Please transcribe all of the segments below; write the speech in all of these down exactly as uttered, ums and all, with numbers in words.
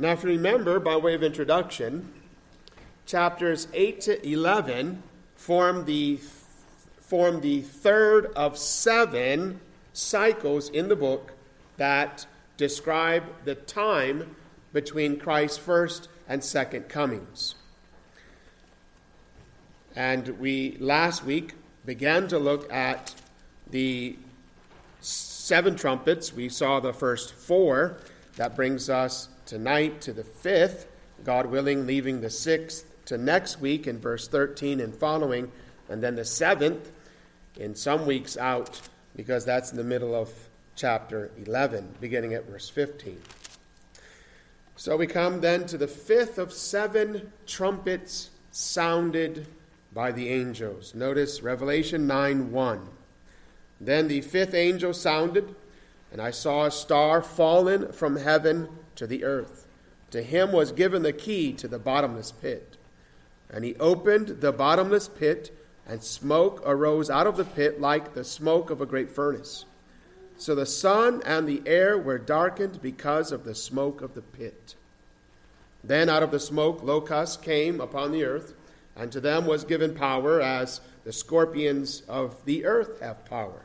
Now, if you remember, by way of introduction, chapters eight to eleven form the, form the third of seven cycles in the book that describe the time between Christ's first and second comings. And we, last week, began to look at the seven trumpets. We saw the first four. That brings us tonight to the fifth, God willing, leaving the sixth to next week in verse thirteen and following, and then the seventh in some weeks out, because that's in the middle of chapter eleven, beginning at verse fifteen. So we come then to the fifth of seven trumpets sounded by the angels. Notice Revelation nine one. Then the fifth angel sounded, and I saw a star fallen from heaven to the earth. To him was given the key to the bottomless pit. And he opened the bottomless pit, and smoke arose out of the pit like the smoke of a great furnace. So the sun and the air were darkened because of the smoke of the pit. Then out of the smoke locusts came upon the earth, and to them was given power, as the scorpions of the earth have power.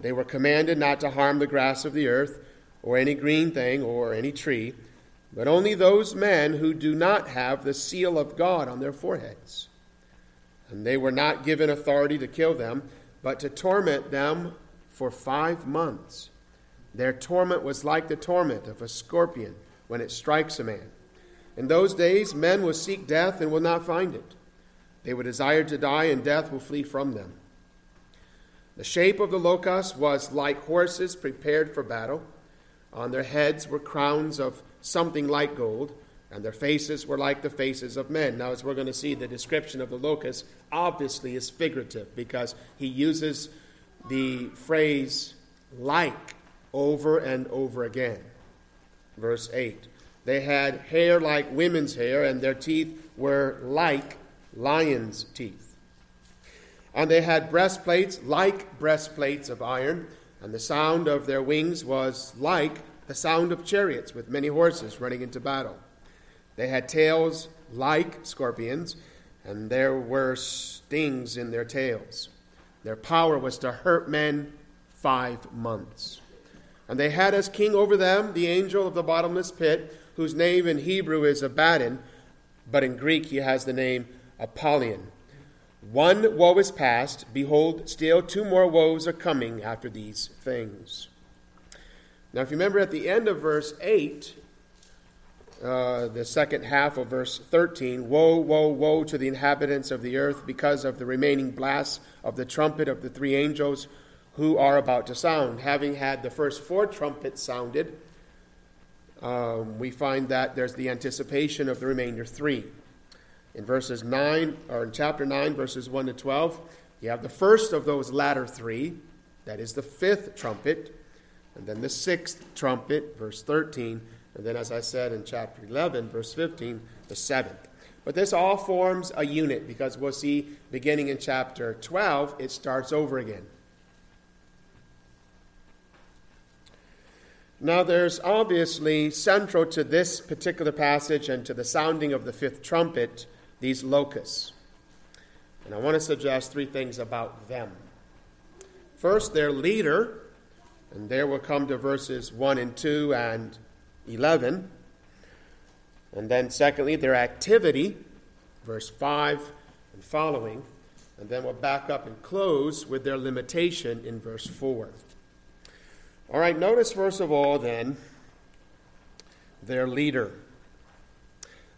They were commanded not to harm the grass of the earth, or any green thing, or any tree, but only those men who do not have the seal of God on their foreheads. And they were not given authority to kill them, but to torment them for five months. Their torment was like the torment of a scorpion when it strikes a man. In those days, men will seek death and will not find it. They will desire to die, and death will flee from them. The shape of the locusts was like horses prepared for battle. On their heads were crowns of something like gold, and their faces were like the faces of men. Now, as we're going to see, the description of the locust obviously is figurative, because he uses the phrase like over and over again. Verse eight. They had hair like women's hair, and their teeth were like lions' teeth. And they had breastplates like breastplates of iron, and the sound of their wings was like the sound of chariots with many horses running into battle. They had tails like scorpions, and there were stings in their tails. Their power was to hurt men five months. And they had as king over them the angel of the bottomless pit, whose name in Hebrew is Abaddon, but in Greek he has the name Apollyon. One woe is past. Behold, still two more woes are coming after these things. Now, if you remember at the end of verse eight, uh, the second half of verse thirteen, woe, woe, woe to the inhabitants of the earth because of the remaining blasts of the trumpet of the three angels who are about to sound. Having had the first four trumpets sounded, um, we find that there's the anticipation of the remainder three. In verses nine, or in chapter nine, verses one to twelve, you have the first of those latter three, that is the fifth trumpet, and then the sixth trumpet, verse thirteen, and then, as I said, in chapter eleven, verse fifteen, the seventh. But this all forms a unit, because we'll see beginning in chapter twelve, it starts over again. Now, there's obviously central to this particular passage and to the sounding of the fifth trumpet, these locusts. And I want to suggest three things about them. First, their leader, and there we'll come to verses one and two and eleven. And then secondly, their activity, verse five and following. And then we'll back up and close with their limitation in verse four. All right, notice first of all then, their leader.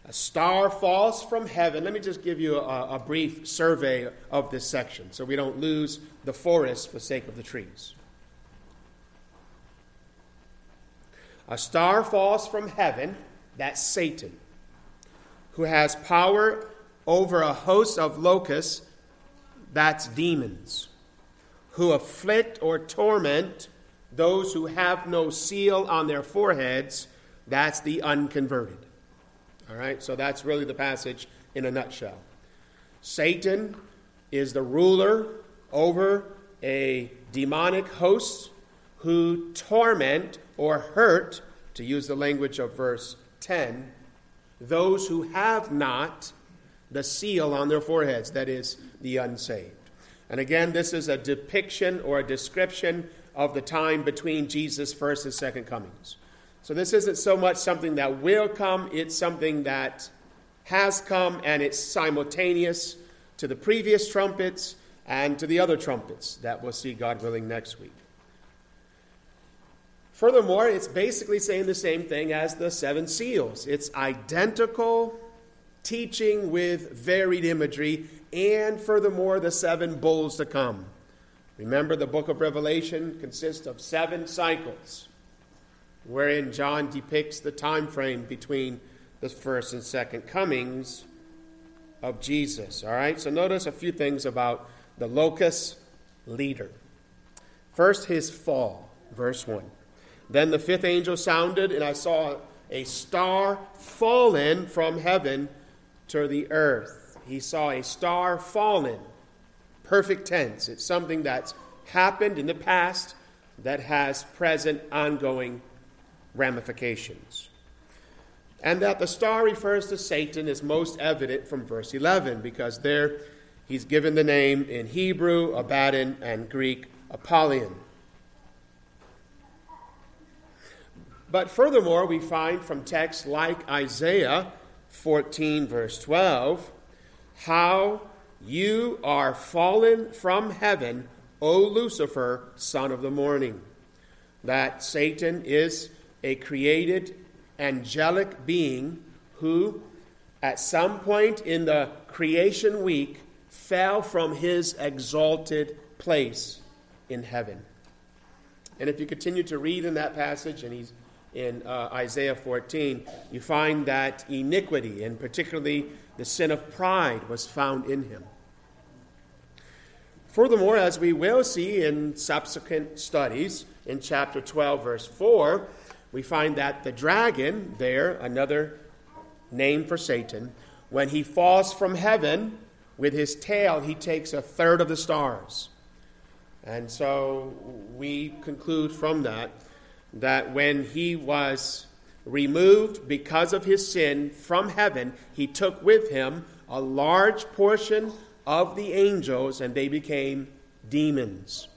A star falls from heaven. Let me just give you a, a brief survey of this section so we don't lose the forest for sake of the trees. A star falls from heaven, that's Satan, who has power over a host of locusts, that's demons, who afflict or torment those who have no seal on their foreheads, that's the unconverted. All right, so that's really the passage in a nutshell. Satan is the ruler over a demonic host who torment or hurt, to use the language of verse ten, those who have not the seal on their foreheads, that is, the unsaved. And again, this is a depiction or a description of the time between Jesus' first and second comings. So this isn't so much something that will come, it's something that has come, and it's simultaneous to the previous trumpets and to the other trumpets that we'll see, God willing, next week. Furthermore, it's basically saying the same thing as the seven seals. It's identical teaching with varied imagery, and furthermore, the seven bowls to come. Remember, the book of Revelation consists of seven cycles, wherein John depicts the time frame between the first and second comings of Jesus. All right, so notice a few things about the locust leader. First, his fall, verse one. Then the fifth angel sounded, and I saw a star fallen from heaven to the earth. He saw a star fallen. Perfect tense. It's something that's happened in the past that has present ongoing ramifications. And that the star refers to Satan is most evident from verse eleven, because there he's given the name in Hebrew, Abaddon, and Greek, Apollyon. But furthermore, we find from texts like Isaiah fourteen, verse twelve, how you are fallen from heaven, O Lucifer, son of the morning. That Satan is a created angelic being who, at some point in the creation week, fell from his exalted place in heaven. And if you continue to read in that passage, and he's in uh, Isaiah fourteen, you find that iniquity, and particularly the sin of pride, was found in him. Furthermore, as we will see in subsequent studies, in chapter twelve, verse four, we find that the dragon, there, another name for Satan, when he falls from heaven, with his tail, he takes a third of the stars. And so we conclude from that that when he was removed because of his sin from heaven, he took with him a large portion of the angels, and they became demons.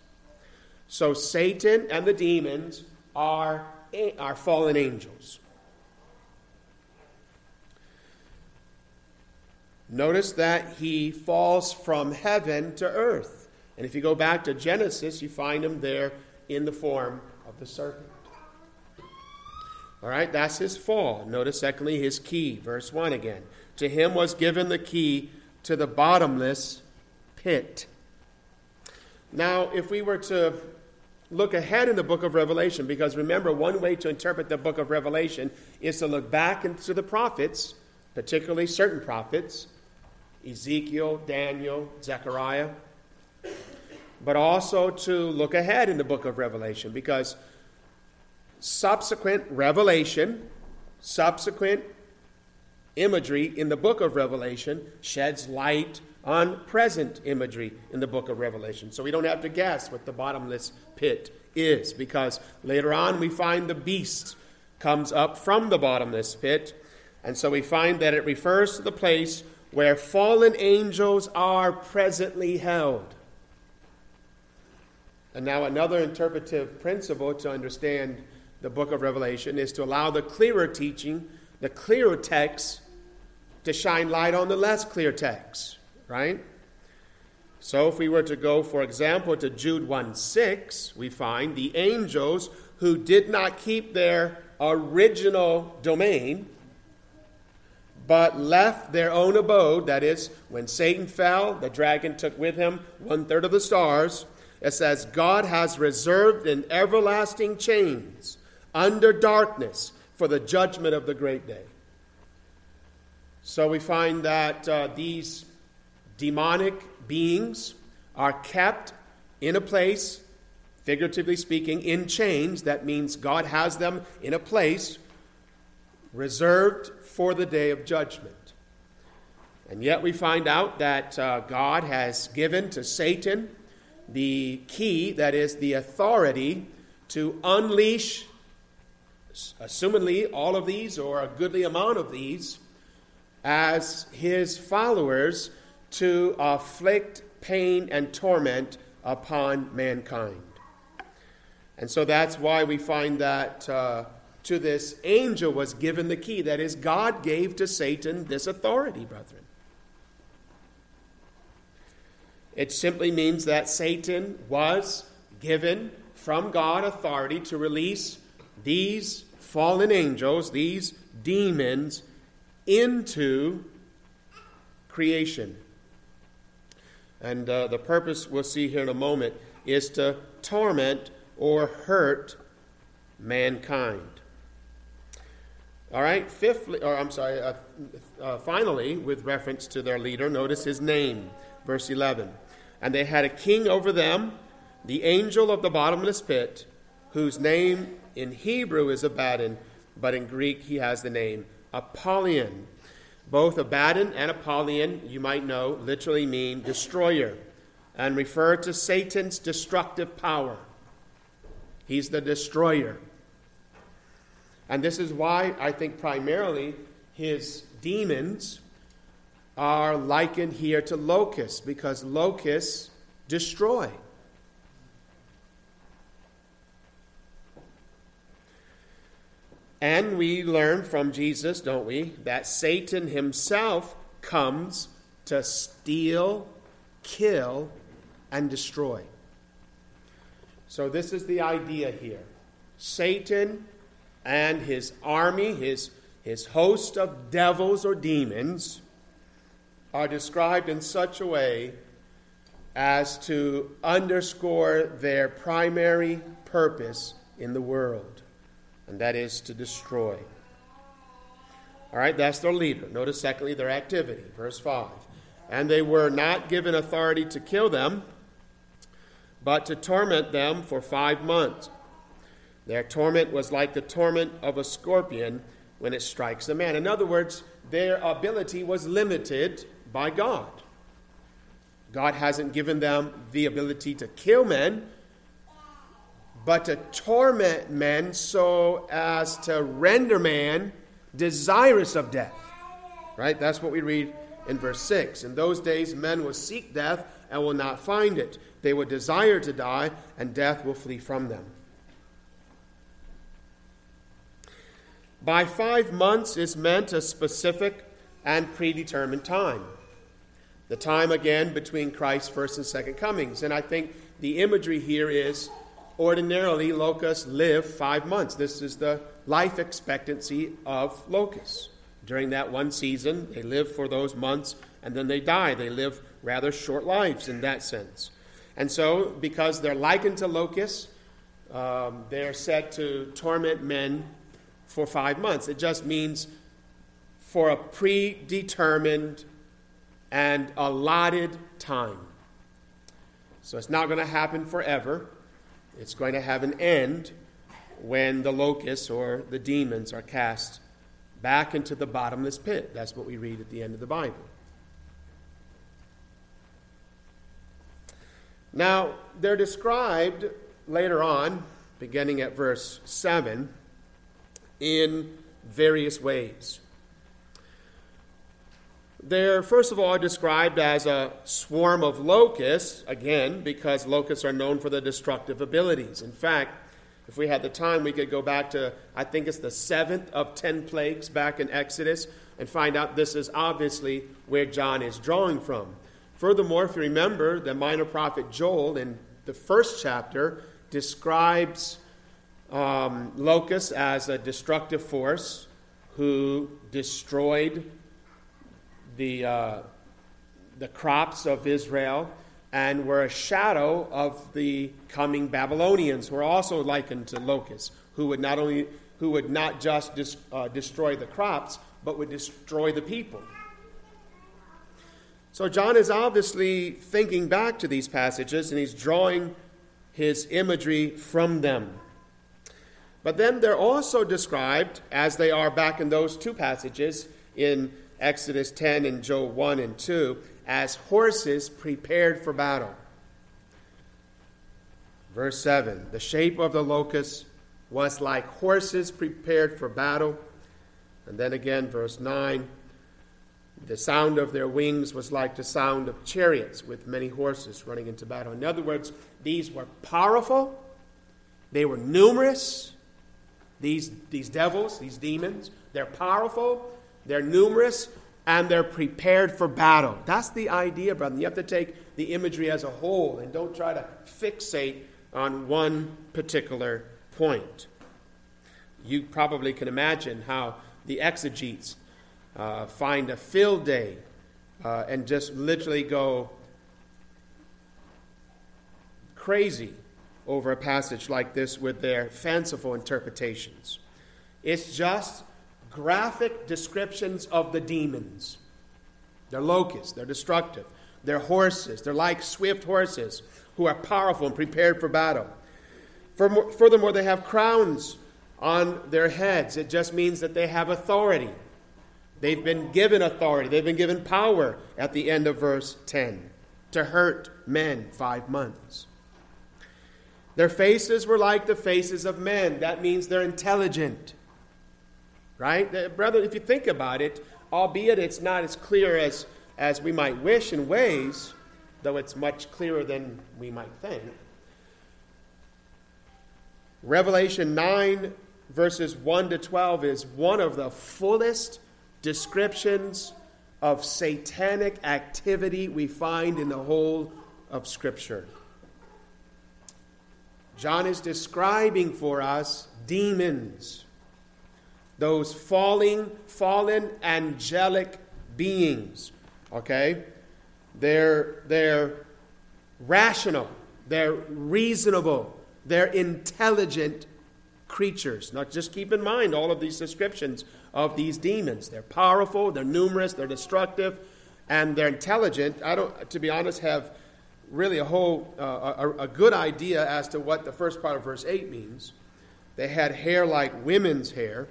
So Satan and the demons are, are fallen angels. Notice that he falls from heaven to earth. And if you go back to Genesis, you find him there in the form of the serpent. All right, that's his fall. Notice, secondly, his key. Verse one again. To him was given the key to the bottomless pit. Now, if we were to look ahead in the book of Revelation, because remember, one way to interpret the book of Revelation is to look back into the prophets, particularly certain prophets, Ezekiel, Daniel, Zechariah, but also to look ahead in the book of Revelation, because subsequent revelation, subsequent imagery in the book of Revelation sheds light on present imagery in the book of Revelation. So we don't have to guess what the bottomless pit is, because later on we find the beast comes up from the bottomless pit. And so we find that it refers to the place where fallen angels are presently held. And now another interpretive principle to understand the book of Revelation is to allow the clearer teaching, the clearer text, to shine light on the less clear text, right? So if we were to go, for example, to Jude one six, we find the angels who did not keep their original domain, but left their own abode. That is, when Satan fell, the dragon took with him one-third of the stars. It says, God has reserved in everlasting chains under darkness for the judgment of the great day. So we find that uh, these demonic beings are kept in a place, figuratively speaking, in chains. That means God has them in a place reserved for the day of judgment. And yet we find out that uh, God has given to Satan the key, that is, the authority to unleash purposes. Assumingly, all of these, or a goodly amount of these, as his followers to afflict pain and torment upon mankind. And so that's why we find that uh, to this angel was given the key. That is, God gave to Satan this authority, brethren. It simply means that Satan was given from God authority to release these fallen angels, these demons, into creation. And uh, the purpose, we'll see here in a moment, is to torment or hurt mankind. All right, fifthly, or I'm sorry, uh, uh, finally, with reference to their leader, notice his name, verse eleven. And they had a king over them, the angel of the bottomless pit, whose name in Hebrew is Abaddon, but in Greek he has the name Apollyon. Both Abaddon and Apollyon, you might know, literally mean destroyer and refer to Satan's destructive power. He's the destroyer. And this is why I think primarily his demons are likened here to locusts, because locusts destroy. And we learn from Jesus, don't we, that Satan himself comes to steal, kill, and destroy. So this is the idea here. Satan and his army, his, his host of devils or demons, are described in such a way as to underscore their primary purpose in the world. And that is to destroy. All right, that's their leader. Notice, secondly, their activity. Verse five. And they were not given authority to kill them, but to torment them for five months. Their torment was like the torment of a scorpion when it strikes a man. In other words, their ability was limited by God. God hasn't given them the ability to kill men, but to torment men so as to render man desirous of death. Right? That's what we read in verse six. In those days men will seek death and will not find it. They will desire to die, and death will flee from them. By five months is meant a specific and predetermined time. The time, again, between Christ's first and second comings. And I think the imagery here is, ordinarily, locusts live five months. This is the life expectancy of locusts. During that one season, they live for those months, and then they die. They live rather short lives in that sense. And so, because they're likened to locusts, um, they're said to torment men for five months. It just means for a predetermined and allotted time. So it's not going to happen forever. It's going to have an end when the locusts or the demons are cast back into the bottomless pit. That's what we read at the end of the Bible. Now, they're described later on, beginning at verse seven, in various ways. They're, first of all, described as a swarm of locusts, again, because locusts are known for their destructive abilities. In fact, if we had the time, we could go back to, I think it's the seventh of ten plagues back in Exodus, and find out this is obviously where John is drawing from. Furthermore, if you remember, the minor prophet Joel in the first chapter describes um, locusts as a destructive force who destroyed the uh, the crops of Israel, and were a shadow of the coming Babylonians, who are also likened to locusts, who would not only who would not just dis, uh, destroy the crops, but would destroy the people. So John is obviously thinking back to these passages, and he's drawing his imagery from them. But then they're also described, as they are back in those two passages, in Exodus ten and Joel one and two, as horses prepared for battle. Verse seven, the shape of the locust was like horses prepared for battle. And then again, verse nine, the sound of their wings was like the sound of chariots with many horses running into battle. In other words, these were powerful. They were numerous. These, these devils, these demons, they're powerful, they're numerous, and they're prepared for battle. That's the idea, brother. You have to take the imagery as a whole and don't try to fixate on one particular point. You probably can imagine how the exegetes uh, find a field day uh, and just literally go crazy over a passage like this with their fanciful interpretations. It's just graphic descriptions of the demons. They're locusts, they're destructive, they're horses, they're like swift horses who are powerful and prepared for battle. Furthermore, they have crowns on their heads. It just means that they have authority. They've been given authority. They've been given power at the end of verse ten to hurt men five months. Their faces were like the faces of men. That means they're intelligent. Right? Brother, if you think about it, albeit it's not as clear as, as we might wish in ways, though it's much clearer than we might think. Revelation nine, verses one to twelve is one of the fullest descriptions of satanic activity we find in the whole of Scripture. John is describing for us demons, those falling, fallen angelic beings, okay? They're, they're rational, they're reasonable, they're intelligent creatures. Now, just keep in mind all of these descriptions of these demons. They're powerful, they're numerous, they're destructive, and they're intelligent. I don't, to be honest, have really a whole uh, a, a good idea as to what the first part of verse eight means. They had hair like women's hair.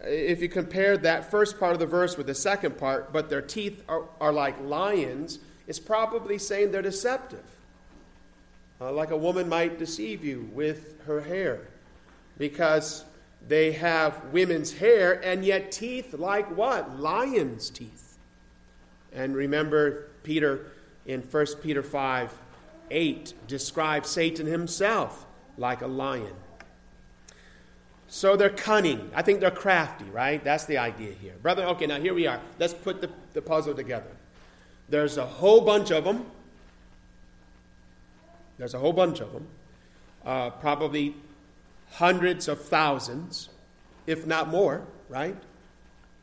If you compare that first part of the verse with the second part, but their teeth are, are like lions, it's probably saying they're deceptive. Uh, like a woman might deceive you with her hair, because they have women's hair and yet teeth like what? Lions' teeth. And remember, Peter in First Peter five eight describes Satan himself like a lion. So they're cunning. I think they're crafty, right? That's the idea here. Brother, okay, now here we are. Let's put the, the puzzle together. There's a whole bunch of them. There's a whole bunch of them. Uh, probably hundreds of thousands, if not more, right?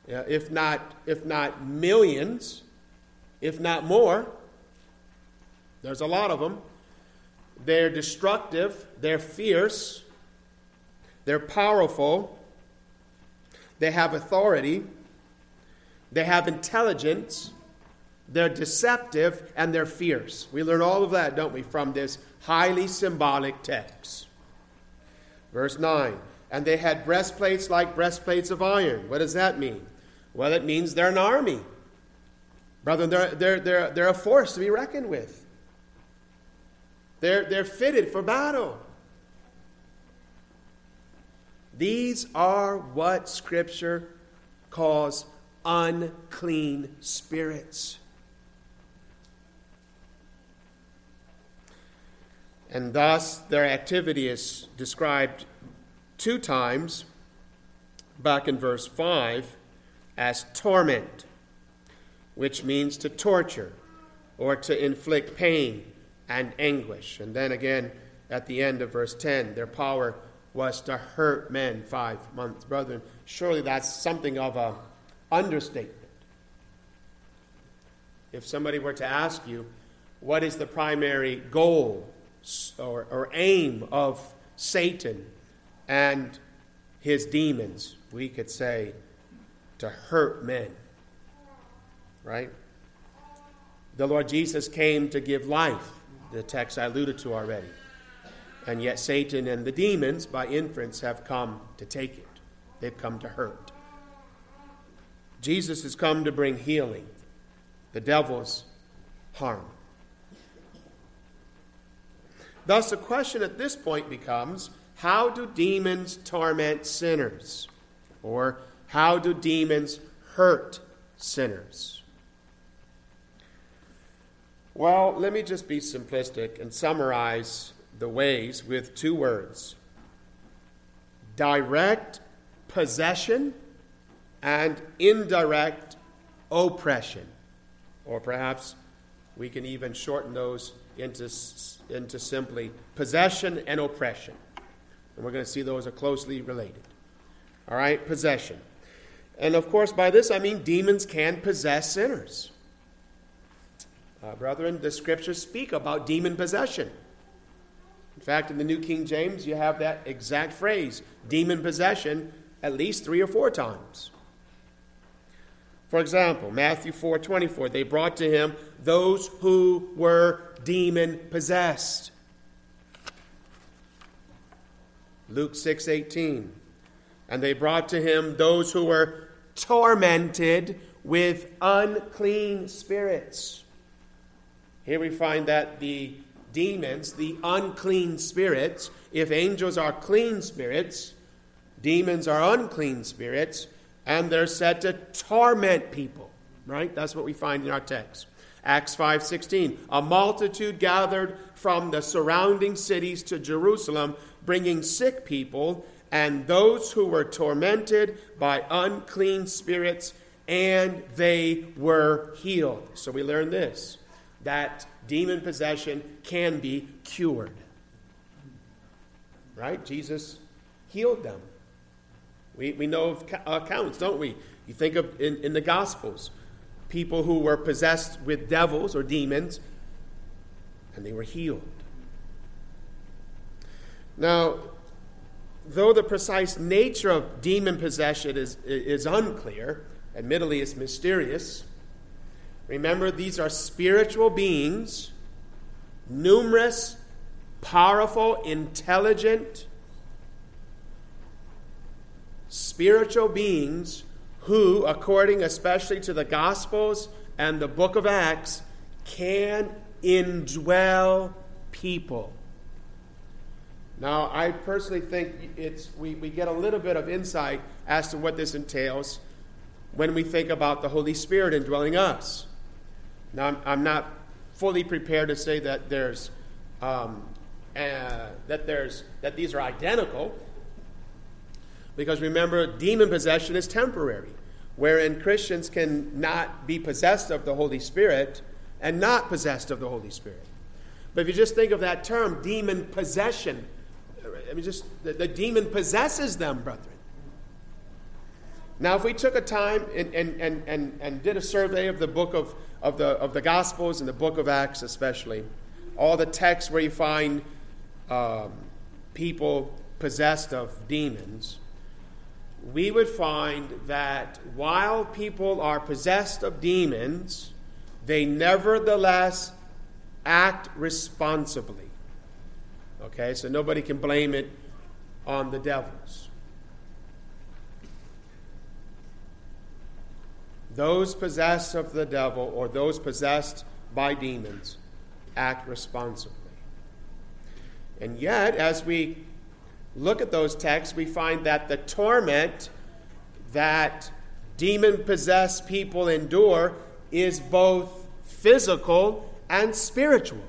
Yeah, if not, if not millions, if not more. There's a lot of them. They're destructive. They're fierce. They're powerful. They have authority. They have intelligence. They're deceptive, and they're fierce. We learn all of that, don't we, from this highly symbolic text. Verse nine, and they had breastplates like breastplates of iron. What does that mean? Well, it means they're an army. Brethren, they're, they're, they're, they're a force to be reckoned with. They're, they're fitted for battle. These are what Scripture calls unclean spirits. And thus, their activity is described two times, back in verse five, as torment, which means to torture or to inflict pain and anguish. And then again, at the end of verse ten, their power was to hurt men five months. Brethren, surely that's something of an understatement. If somebody were to ask you, what is the primary goal or, or aim of Satan and his demons? We could say, to hurt men. Right? The Lord Jesus came to give life, the text I alluded to already. And yet Satan and the demons, by inference, have come to take it. They've come to hurt. Jesus has come to bring healing. The devil's harm. Thus, the question at this point becomes, how do demons torment sinners? Or how do demons hurt sinners? Well, let me just be simplistic and summarize the ways with two words: direct possession and indirect oppression. Or perhaps we can even shorten those into, into simply possession and oppression. And we're going to see those are closely related. All right, possession. And of course, by this I mean demons can possess sinners. Uh, brethren, the scriptures speak about demon possession. In fact, in the New King James, you have that exact phrase, demon possession, at least three or four times. For example, Matthew four twenty-four, they brought to him those who were demon possessed. Luke six eighteen, and they brought to him those who were tormented with unclean spirits. Here we find that the demons, the unclean spirits, if angels are clean spirits, demons are unclean spirits, and they're said to torment people, right? That's what we find in our text. Acts five sixteen, a multitude gathered from the surrounding cities to Jerusalem, bringing sick people and those who were tormented by unclean spirits, and they were healed. So we learn this, that demon possession can be cured. Right? Jesus healed them. We we know of accounts, don't we? You think of in, in the Gospels, people who were possessed with devils or demons, and they were healed. Now, though the precise nature of demon possession is, is unclear, admittedly it's mysterious, remember, these are spiritual beings, numerous, powerful, intelligent, spiritual beings who, according especially to the Gospels and the book of Acts, can indwell people. Now, I personally think it's we, we get a little bit of insight as to what this entails when we think about the Holy Spirit indwelling us. Now, I'm, I'm not fully prepared to say that there's um, uh, that there's that these are identical, because remember, demon possession is temporary, wherein Christians can not be possessed of the Holy Spirit and not possessed of the Holy Spirit. But if you just think of that term, demon possession, I mean, just the, the demon possesses them, brethren. Now, if we took a time and and and and, and did a survey of the book of, of the of the Gospels and the book of Acts, especially, all the texts where you find um, people possessed of demons, we would find that while people are possessed of demons, they nevertheless act responsibly. Okay, so nobody can blame it on the devils. Those possessed of the devil or those possessed by demons act responsibly. And yet, as we look at those texts, we find that the torment that demon-possessed people endure is both physical and spiritual.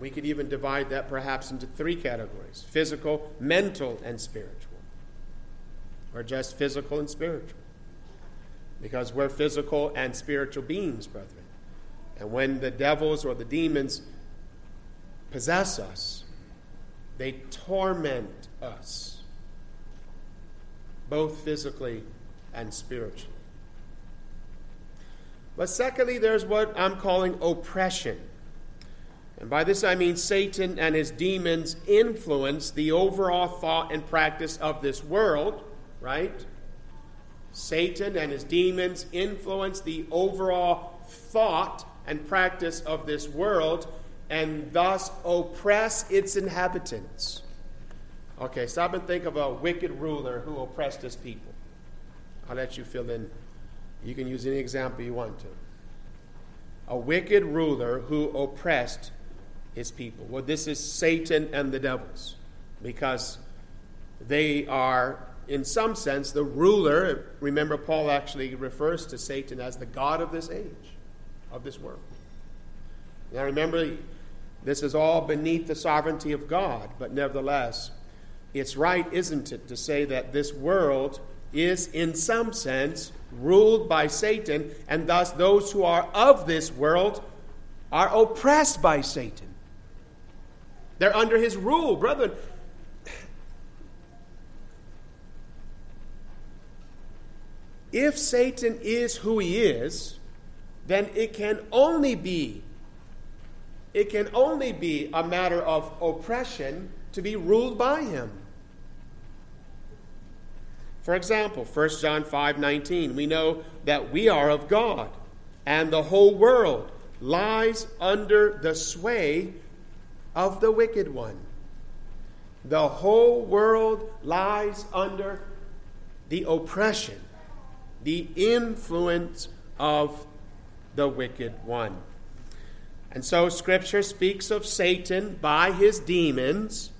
We could even divide that perhaps into three categories: physical, mental, and spiritual. Or just physical and spiritual. Because we're physical and spiritual beings, brethren. And when the devils or the demons possess us, they torment us, both physically and spiritually. But secondly, there's what I'm calling oppression. And by this I mean Satan and his demons influence the overall thought and practice of this world, right? Satan and his demons influence the overall thought and practice of this world, and thus oppress its inhabitants. Okay, stop and think of a wicked ruler who oppressed his people. I'll let you fill in. You can use any example you want to. A wicked ruler who oppressed his people. Well, this is Satan and the devils, because they are, in some sense, the ruler. Remember, Paul actually refers to Satan as the god of this age, of this world. Now, remember, this is all beneath the sovereignty of God, but nevertheless, it's right, isn't it, to say that this world is, in some sense, ruled by Satan, and thus those who are of this world are oppressed by Satan. They're under his rule, brethren. If Satan is who he is, then it can only be, it can only be a matter of oppression to be ruled by him. For example, First John five nineteen, we know that we are of God, and the whole world lies under the sway of the wicked one. The whole world lies under the oppression, the influence of the wicked one. And so Scripture speaks of Satan by his demons,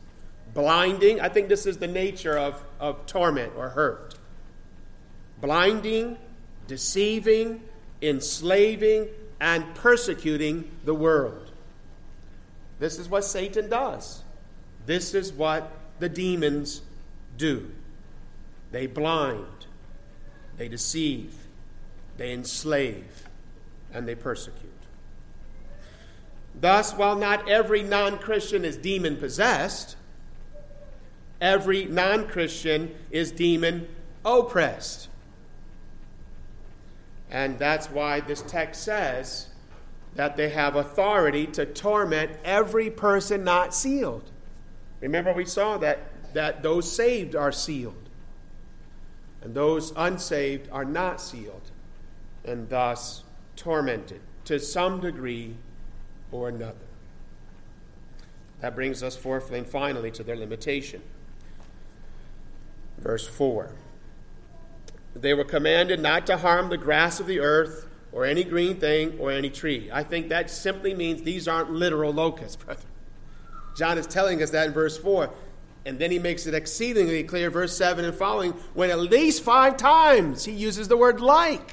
blinding. I think this is the nature of, of torment or hurt. Blinding, deceiving, enslaving, and persecuting the world. This is what Satan does. This is what the demons do. They blind, they deceive, they enslave, and they persecute. Thus, while not every non-Christian is demon-possessed, every non-Christian is demon-oppressed. And that's why this text says that they have authority to torment every person not sealed. Remember, we saw that, that those saved are sealed, and those unsaved are not sealed, and thus tormented to some degree or another. That brings us fourthly and finally to their limitation. Verse four. They were commanded not to harm the grass of the earth or any green thing or any tree. I think that simply means these aren't literal locusts, brother. John is telling us that in verse four. And then he makes it exceedingly clear, verse seven and following, when at least five times he uses the word like.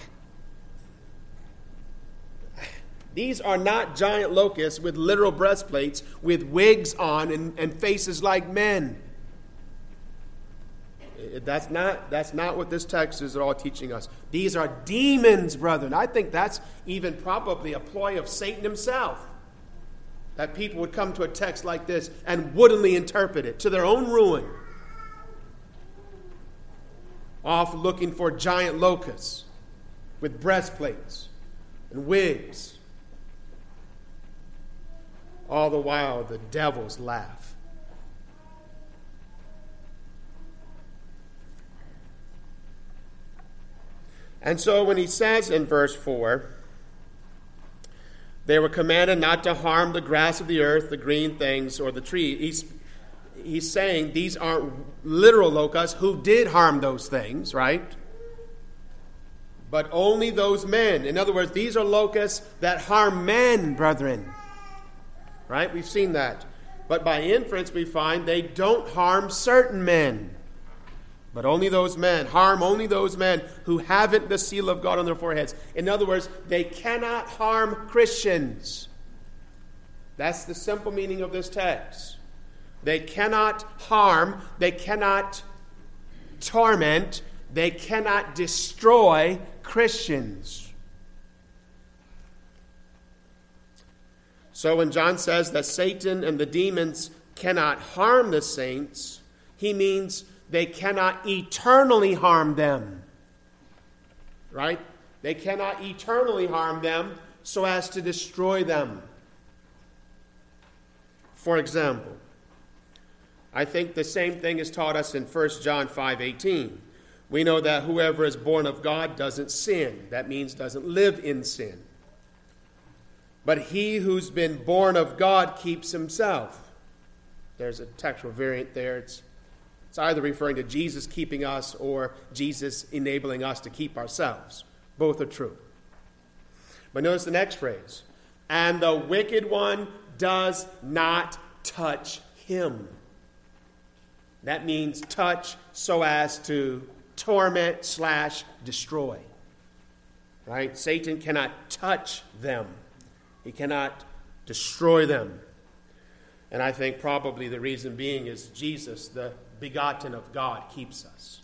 These are not giant locusts with literal breastplates, with wigs on and, and faces like men. That's not, that's not what this text is at all teaching us. These are demons, brethren. I think that's even probably a ploy of Satan himself, that people would come to a text like this and woodenly interpret it to their own ruin, off looking for giant locusts with breastplates and wigs. All the while, the devils laugh. And so when he says in verse four, they were commanded not to harm the grass of the earth, the green things, or the tree, he's, he's saying these aren't literal locusts who did harm those things, right? But only those men. In other words, these are locusts that harm men, brethren. Right? We've seen that. But by inference, we find they don't harm certain men, but only those men, harm only those men who haven't the seal of God on their foreheads. In other words, they cannot harm Christians. That's the simple meaning of this text. They cannot harm, they cannot torment, they cannot destroy Christians. So when John says that Satan and the demons cannot harm the saints, he means they cannot eternally harm them. Right? They cannot eternally harm them so as to destroy them. For example, I think the same thing is taught us in First John five eighteen. We know that whoever is born of God doesn't sin. That means doesn't live in sin. But he who's been born of God keeps himself. There's a textual variant there. It's, it's either referring to Jesus keeping us or Jesus enabling us to keep ourselves. Both are true. But notice the next phrase. And the wicked one does not touch him. That means touch so as to torment slash destroy. Right? Satan cannot touch them. He cannot destroy them. And I think probably the reason being is Jesus, the begotten of God, keeps us.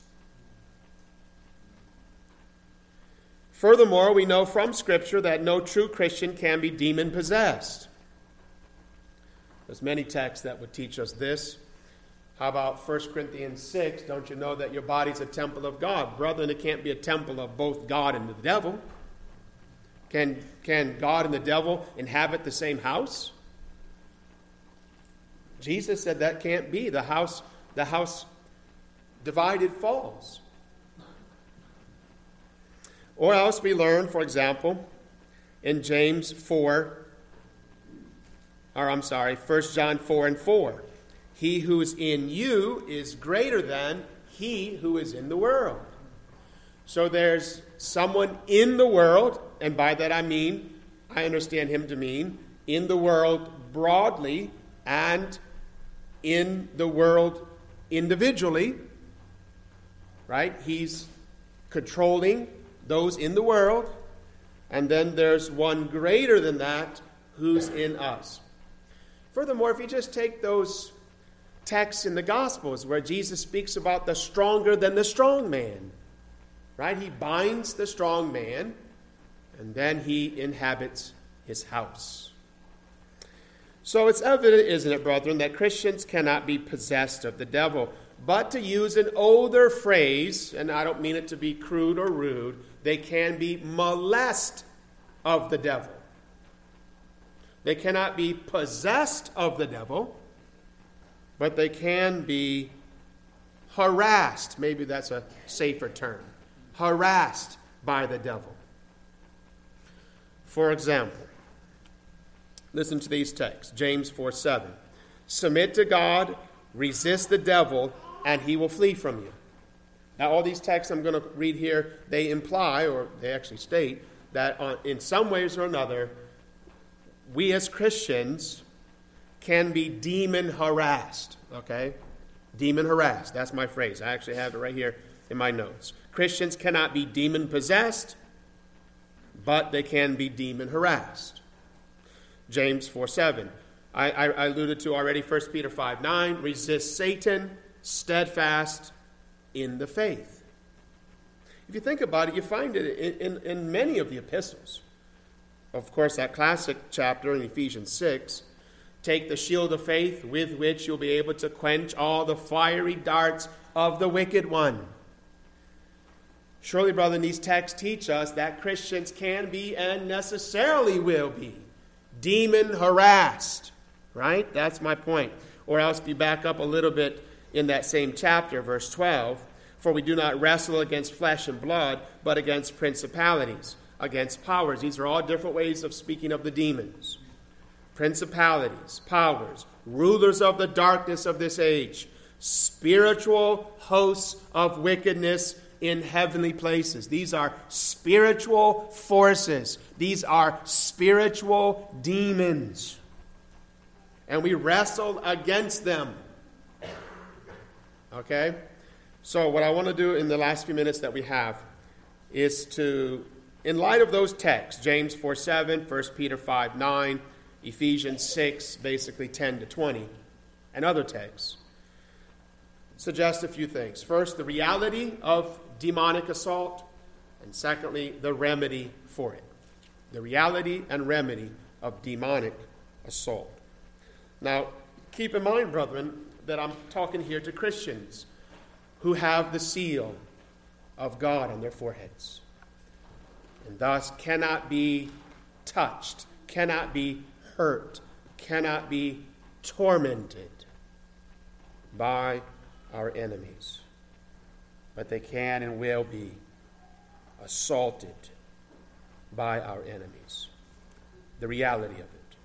Furthermore, we know from Scripture that no true Christian can be demon-possessed. There's many texts that would teach us this. How about First Corinthians six? Don't you know that your body's a temple of God? Brethren, it can't be a temple of both God and the devil. Can, can God and the devil inhabit the same house? Jesus said that can't be. The house, the house divided falls. Or else we learn, for example, in James four, or I'm sorry, First John four and four. He who is in you is greater than he who is in the world. So there's someone in the world, and by that I mean, I understand him to mean, in the world broadly and in the world individually, right? He's controlling those in the world, and then there's one greater than that who's in us. Furthermore, if you just take those texts in the Gospels where Jesus speaks about the stronger than the strong man, right? He binds the strong man, and then he inhabits his house. So it's evident, isn't it, brethren, that Christians cannot be possessed of the devil. But to use an older phrase, and I don't mean it to be crude or rude, they can be molested of the devil. They cannot be possessed of the devil, but they can be harassed. Maybe that's a safer term. Harassed by the devil. For example, listen to these texts. James four seven. Submit to God, resist the devil, and he will flee from you. Now, all these texts I'm going to read here, they imply, or they actually state, that on, in some ways or another, we as Christians can be demon harassed. Okay? Demon harassed. That's my phrase. I actually have it right here in my notes. Christians cannot be demon possessed, but they can be demon harassed. James four seven. I, I alluded to already First Peter five nine. Resist Satan, steadfast in the faith. If you think about it, you find it in, in, in many of the epistles. Of course, that classic chapter in Ephesians six. Take the shield of faith with which you'll be able to quench all the fiery darts of the wicked one. Surely, brother, these texts teach us that Christians can be and necessarily will be demon harassed. Right? That's my point. Or else if you back up a little bit in that same chapter, verse twelve, for we do not wrestle against flesh and blood, but against principalities, against powers. These are all different ways of speaking of the demons. Principalities, powers, rulers of the darkness of this age, spiritual hosts of wickedness in heavenly places. These are spiritual forces. These are spiritual demons. And we wrestle against them. Okay? So what I want to do in the last few minutes that we have is to, in light of those texts, James four seven, First Peter five nine, Ephesians six, basically ten to twenty, and other texts, suggest a few things. First, the reality of demonic assault, and secondly, the remedy for it. The reality and remedy of demonic assault. Now, keep in mind, brethren, that I'm talking here to Christians who have the seal of God on their foreheads, and thus cannot be touched, cannot be hurt, cannot be tormented by our enemies, but they can and will be assaulted by our enemies. The reality of it.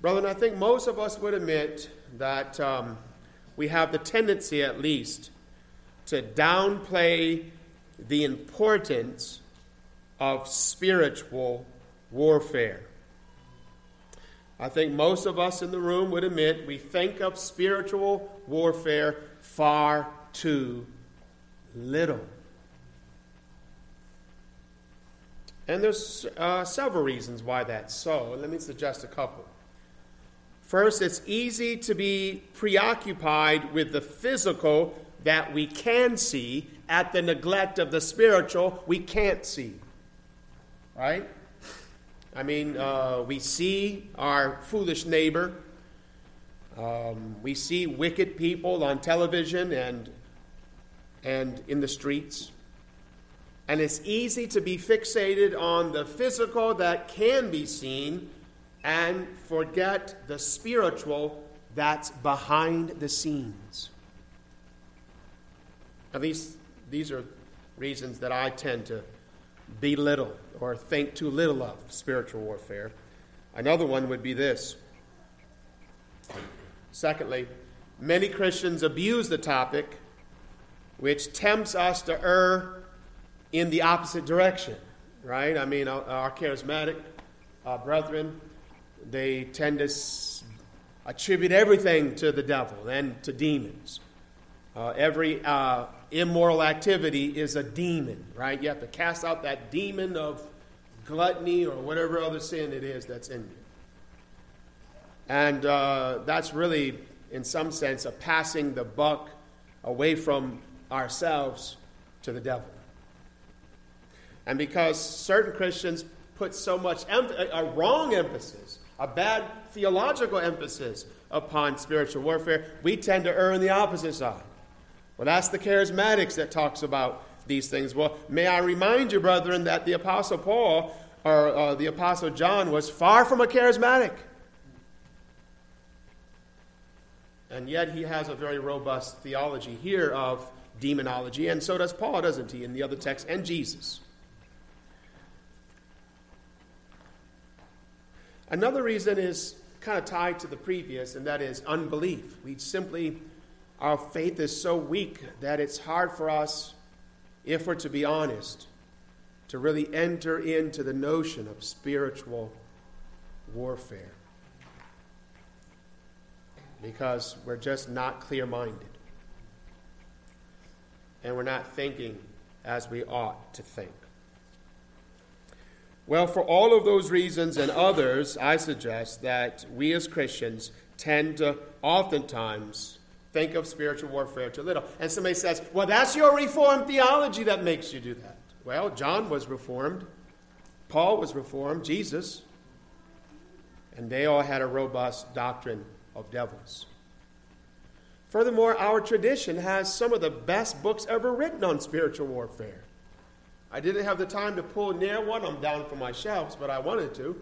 Brethren, I think most of us would admit that um, we have the tendency, at least, to downplay the importance of spiritual warfare. I think most of us in the room would admit we think of spiritual warfare far too little. And there's uh, several reasons why that's so. Let me suggest a couple. First, it's easy to be preoccupied with the physical that we can see at the neglect of the spiritual we can't see. Right? I mean, uh, we see our foolish neighbor. Um, we see wicked people on television and and in the streets. And it's easy to be fixated on the physical that can be seen and forget the spiritual that's behind the scenes. At least these are reasons that I tend to belittle or think too little of spiritual warfare. Another one would be this. Secondly, many Christians abuse the topic, which tempts us to err in the opposite direction, right? I mean, our charismatic uh, brethren, they tend to attribute everything to the devil and to demons. Uh, every uh, immoral activity is a demon, right? You have to cast out that demon of gluttony or whatever other sin it is that's in you. And uh, that's really, in some sense, a passing the buck away from ourselves to the devil. And because certain Christians put so much em- a wrong emphasis, a bad theological emphasis upon spiritual warfare, we tend to err on the opposite side. Well, that's the charismatics that talks about these things. Well, may I remind you, brethren, that the Apostle Paul, or uh, the Apostle John, was far from a charismatic. And yet he has a very robust theology here of demonology, and so does Paul, doesn't he, in the other text, and Jesus. Another reason is kind of tied to the previous, and that is unbelief. We simply, our faith is so weak that it's hard for us, if we're to be honest, to really enter into the notion of spiritual warfare, because we're just not clear-minded. And we're not thinking as we ought to think. Well, for all of those reasons and others, I suggest that we as Christians tend to oftentimes think of spiritual warfare too little. And somebody says, well, that's your Reformed theology that makes you do that. Well, John was Reformed. Paul was Reformed. Jesus. And they all had a robust doctrine of devils. Furthermore, our tradition has some of the best books ever written on spiritual warfare. I didn't have the time to pull near one of them down from my shelves, but I wanted to.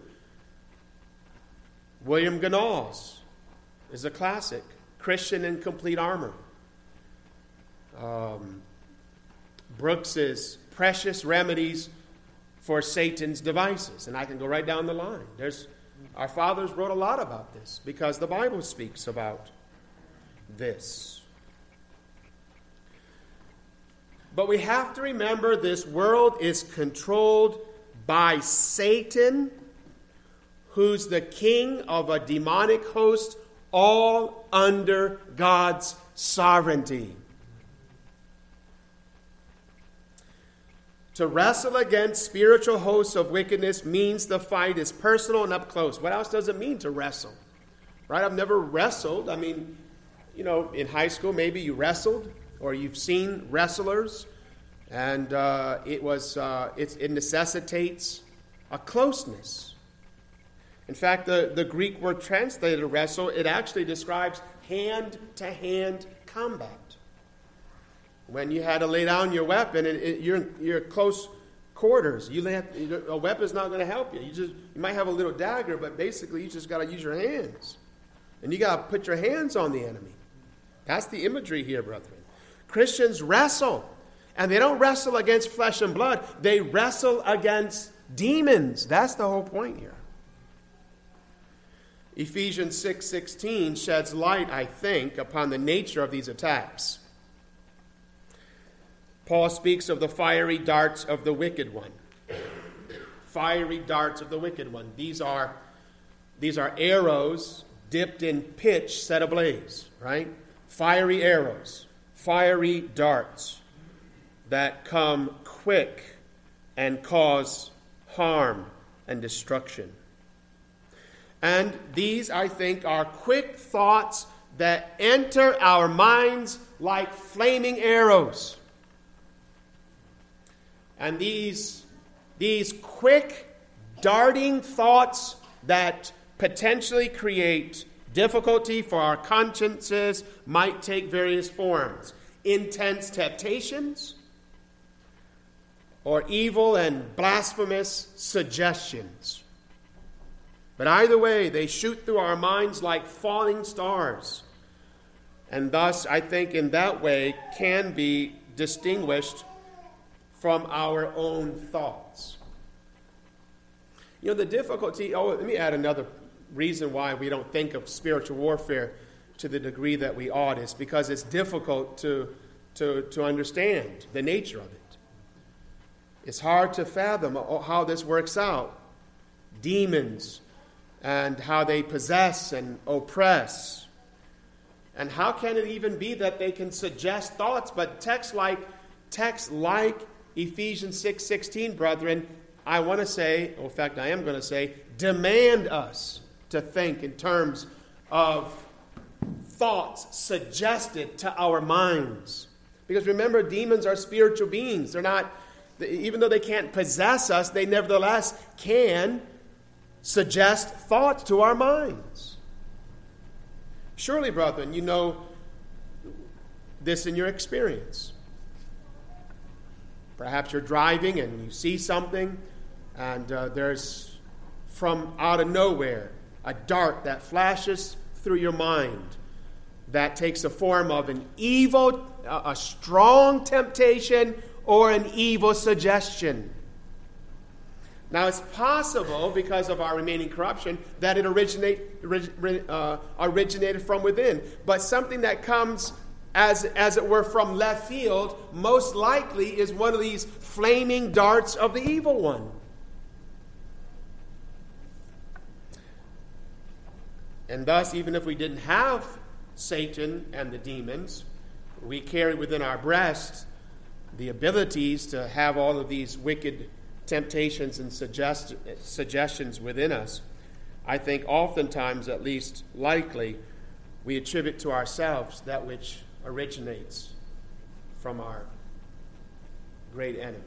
William Gurnall's is a classic, Christian in Complete Armor. Um, Brooks's Precious Remedies for Satan's Devices, and I can go right down the line. There's Our fathers wrote a lot about this because the Bible speaks about this. But we have to remember this world is controlled by Satan, who's the king of a demonic host, all under God's sovereignty. To wrestle against spiritual hosts of wickedness means the fight is personal and up close. What else does it mean to wrestle? Right? I've never wrestled. I mean, you know, in high school, maybe you wrestled or you've seen wrestlers. And uh, it was uh, it, it necessitates a closeness. In fact, the, the Greek word translated wrestle, it actually describes hand-to-hand combat. When you had to lay down your weapon, it, it, you're you're close quarters. You have, a weapon's not going to help you. You just you might have a little dagger, but basically you just got to use your hands, and you got to put your hands on the enemy. That's the imagery here, brethren. Christians wrestle, and they don't wrestle against flesh and blood. They wrestle against demons. That's the whole point here. Ephesians six sixteen sheds light, I think, upon the nature of these attacks. Paul speaks of the fiery darts of the wicked one. Fiery darts of the wicked one. These are These are arrows dipped in pitch set ablaze, right? Fiery arrows, fiery darts that come quick and cause harm and destruction. And these, I think, are quick thoughts that enter our minds like flaming arrows. And these, these quick darting thoughts that potentially create difficulty for our consciences might take various forms. Intense temptations or evil and blasphemous suggestions. But either way, they shoot through our minds like falling stars. And thus, I think in that way, can be distinguished from our own thoughts. You know, the difficulty... Oh, let me add another reason why we don't think of spiritual warfare to the degree that we ought is because it's difficult to, to, to understand the nature of it. It's hard to fathom how this works out. Demons and how they possess and oppress. And how can it even be that they can suggest thoughts? But texts like, texts like Ephesians six sixteen, brethren, I want to say, or in fact I am going to say, demand us to think in terms of thoughts suggested to our minds. Because remember, demons are spiritual beings. They're not, even though they can't possess us, they nevertheless can suggest thoughts to our minds. Surely, brethren, you know this in your experience. Perhaps you're driving and you see something, and uh, there's from out of nowhere a dart that flashes through your mind that takes the form of an evil, uh, a strong temptation or an evil suggestion. Now, it's possible because of our remaining corruption that it originate, orig, uh, originated from within, but something that comes As, as it were, from left field, most likely is one of these flaming darts of the evil one. And thus, even if we didn't have Satan and the demons, we carry within our breasts the abilities to have all of these wicked temptations and suggest, suggestions within us. I think oftentimes, at least likely, we attribute to ourselves that which originates from our great enemy.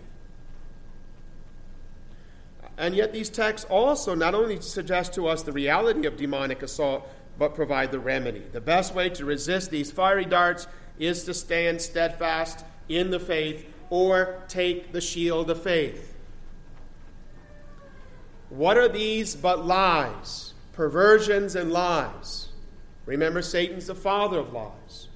And yet these texts also not only suggest to us the reality of demonic assault, but provide the remedy. The best way to resist these fiery darts is to stand steadfast in the faith or take the shield of faith. What are these but lies, perversions and lies? Remember, Satan's the father of lies.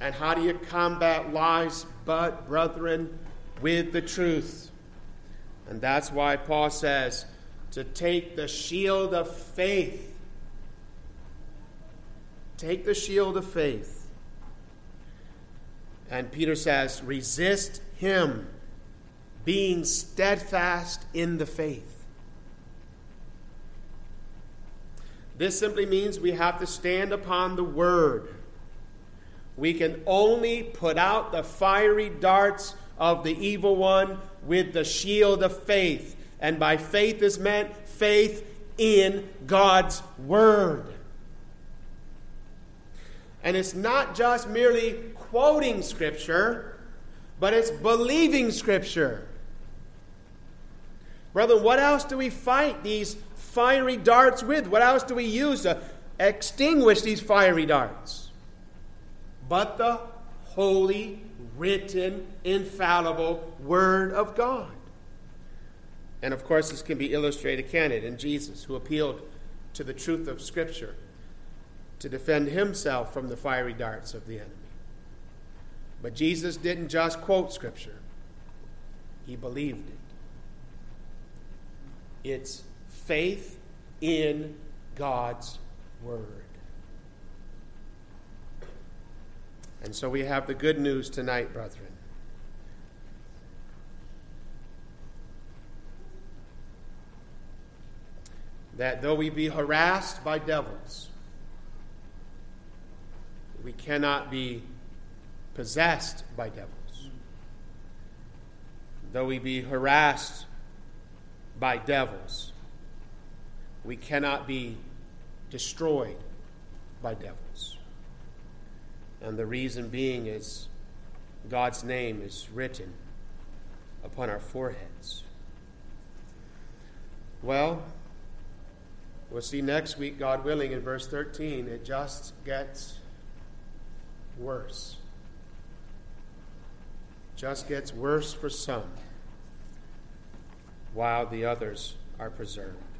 And how do you combat lies but, brethren, with the truth? And that's why Paul says to take the shield of faith. Take the shield of faith. And Peter says, resist him, being steadfast in the faith. This simply means we have to stand upon the word. We can only put out the fiery darts of the evil one with the shield of faith. And by faith is meant faith in God's word. And it's not just merely quoting Scripture, but it's believing Scripture. Brother, what else do we fight these fiery darts with? What else do we use to extinguish these fiery darts? But the holy, written, infallible Word of God. And of course, this can be illustrated, can it, in Jesus, who appealed to the truth of Scripture to defend himself from the fiery darts of the enemy. But Jesus didn't just quote Scripture. He believed it. It's faith in God's Word. And so we have the good news tonight, brethren. that though we be harassed by devils, we cannot be possessed by devils. Though we be harassed by devils, we cannot be destroyed by devils. And the reason being is God's name is written upon our foreheads. Well, we'll see next week, God willing, in verse thirteen, it just gets worse. Just gets worse for some, while the others are preserved.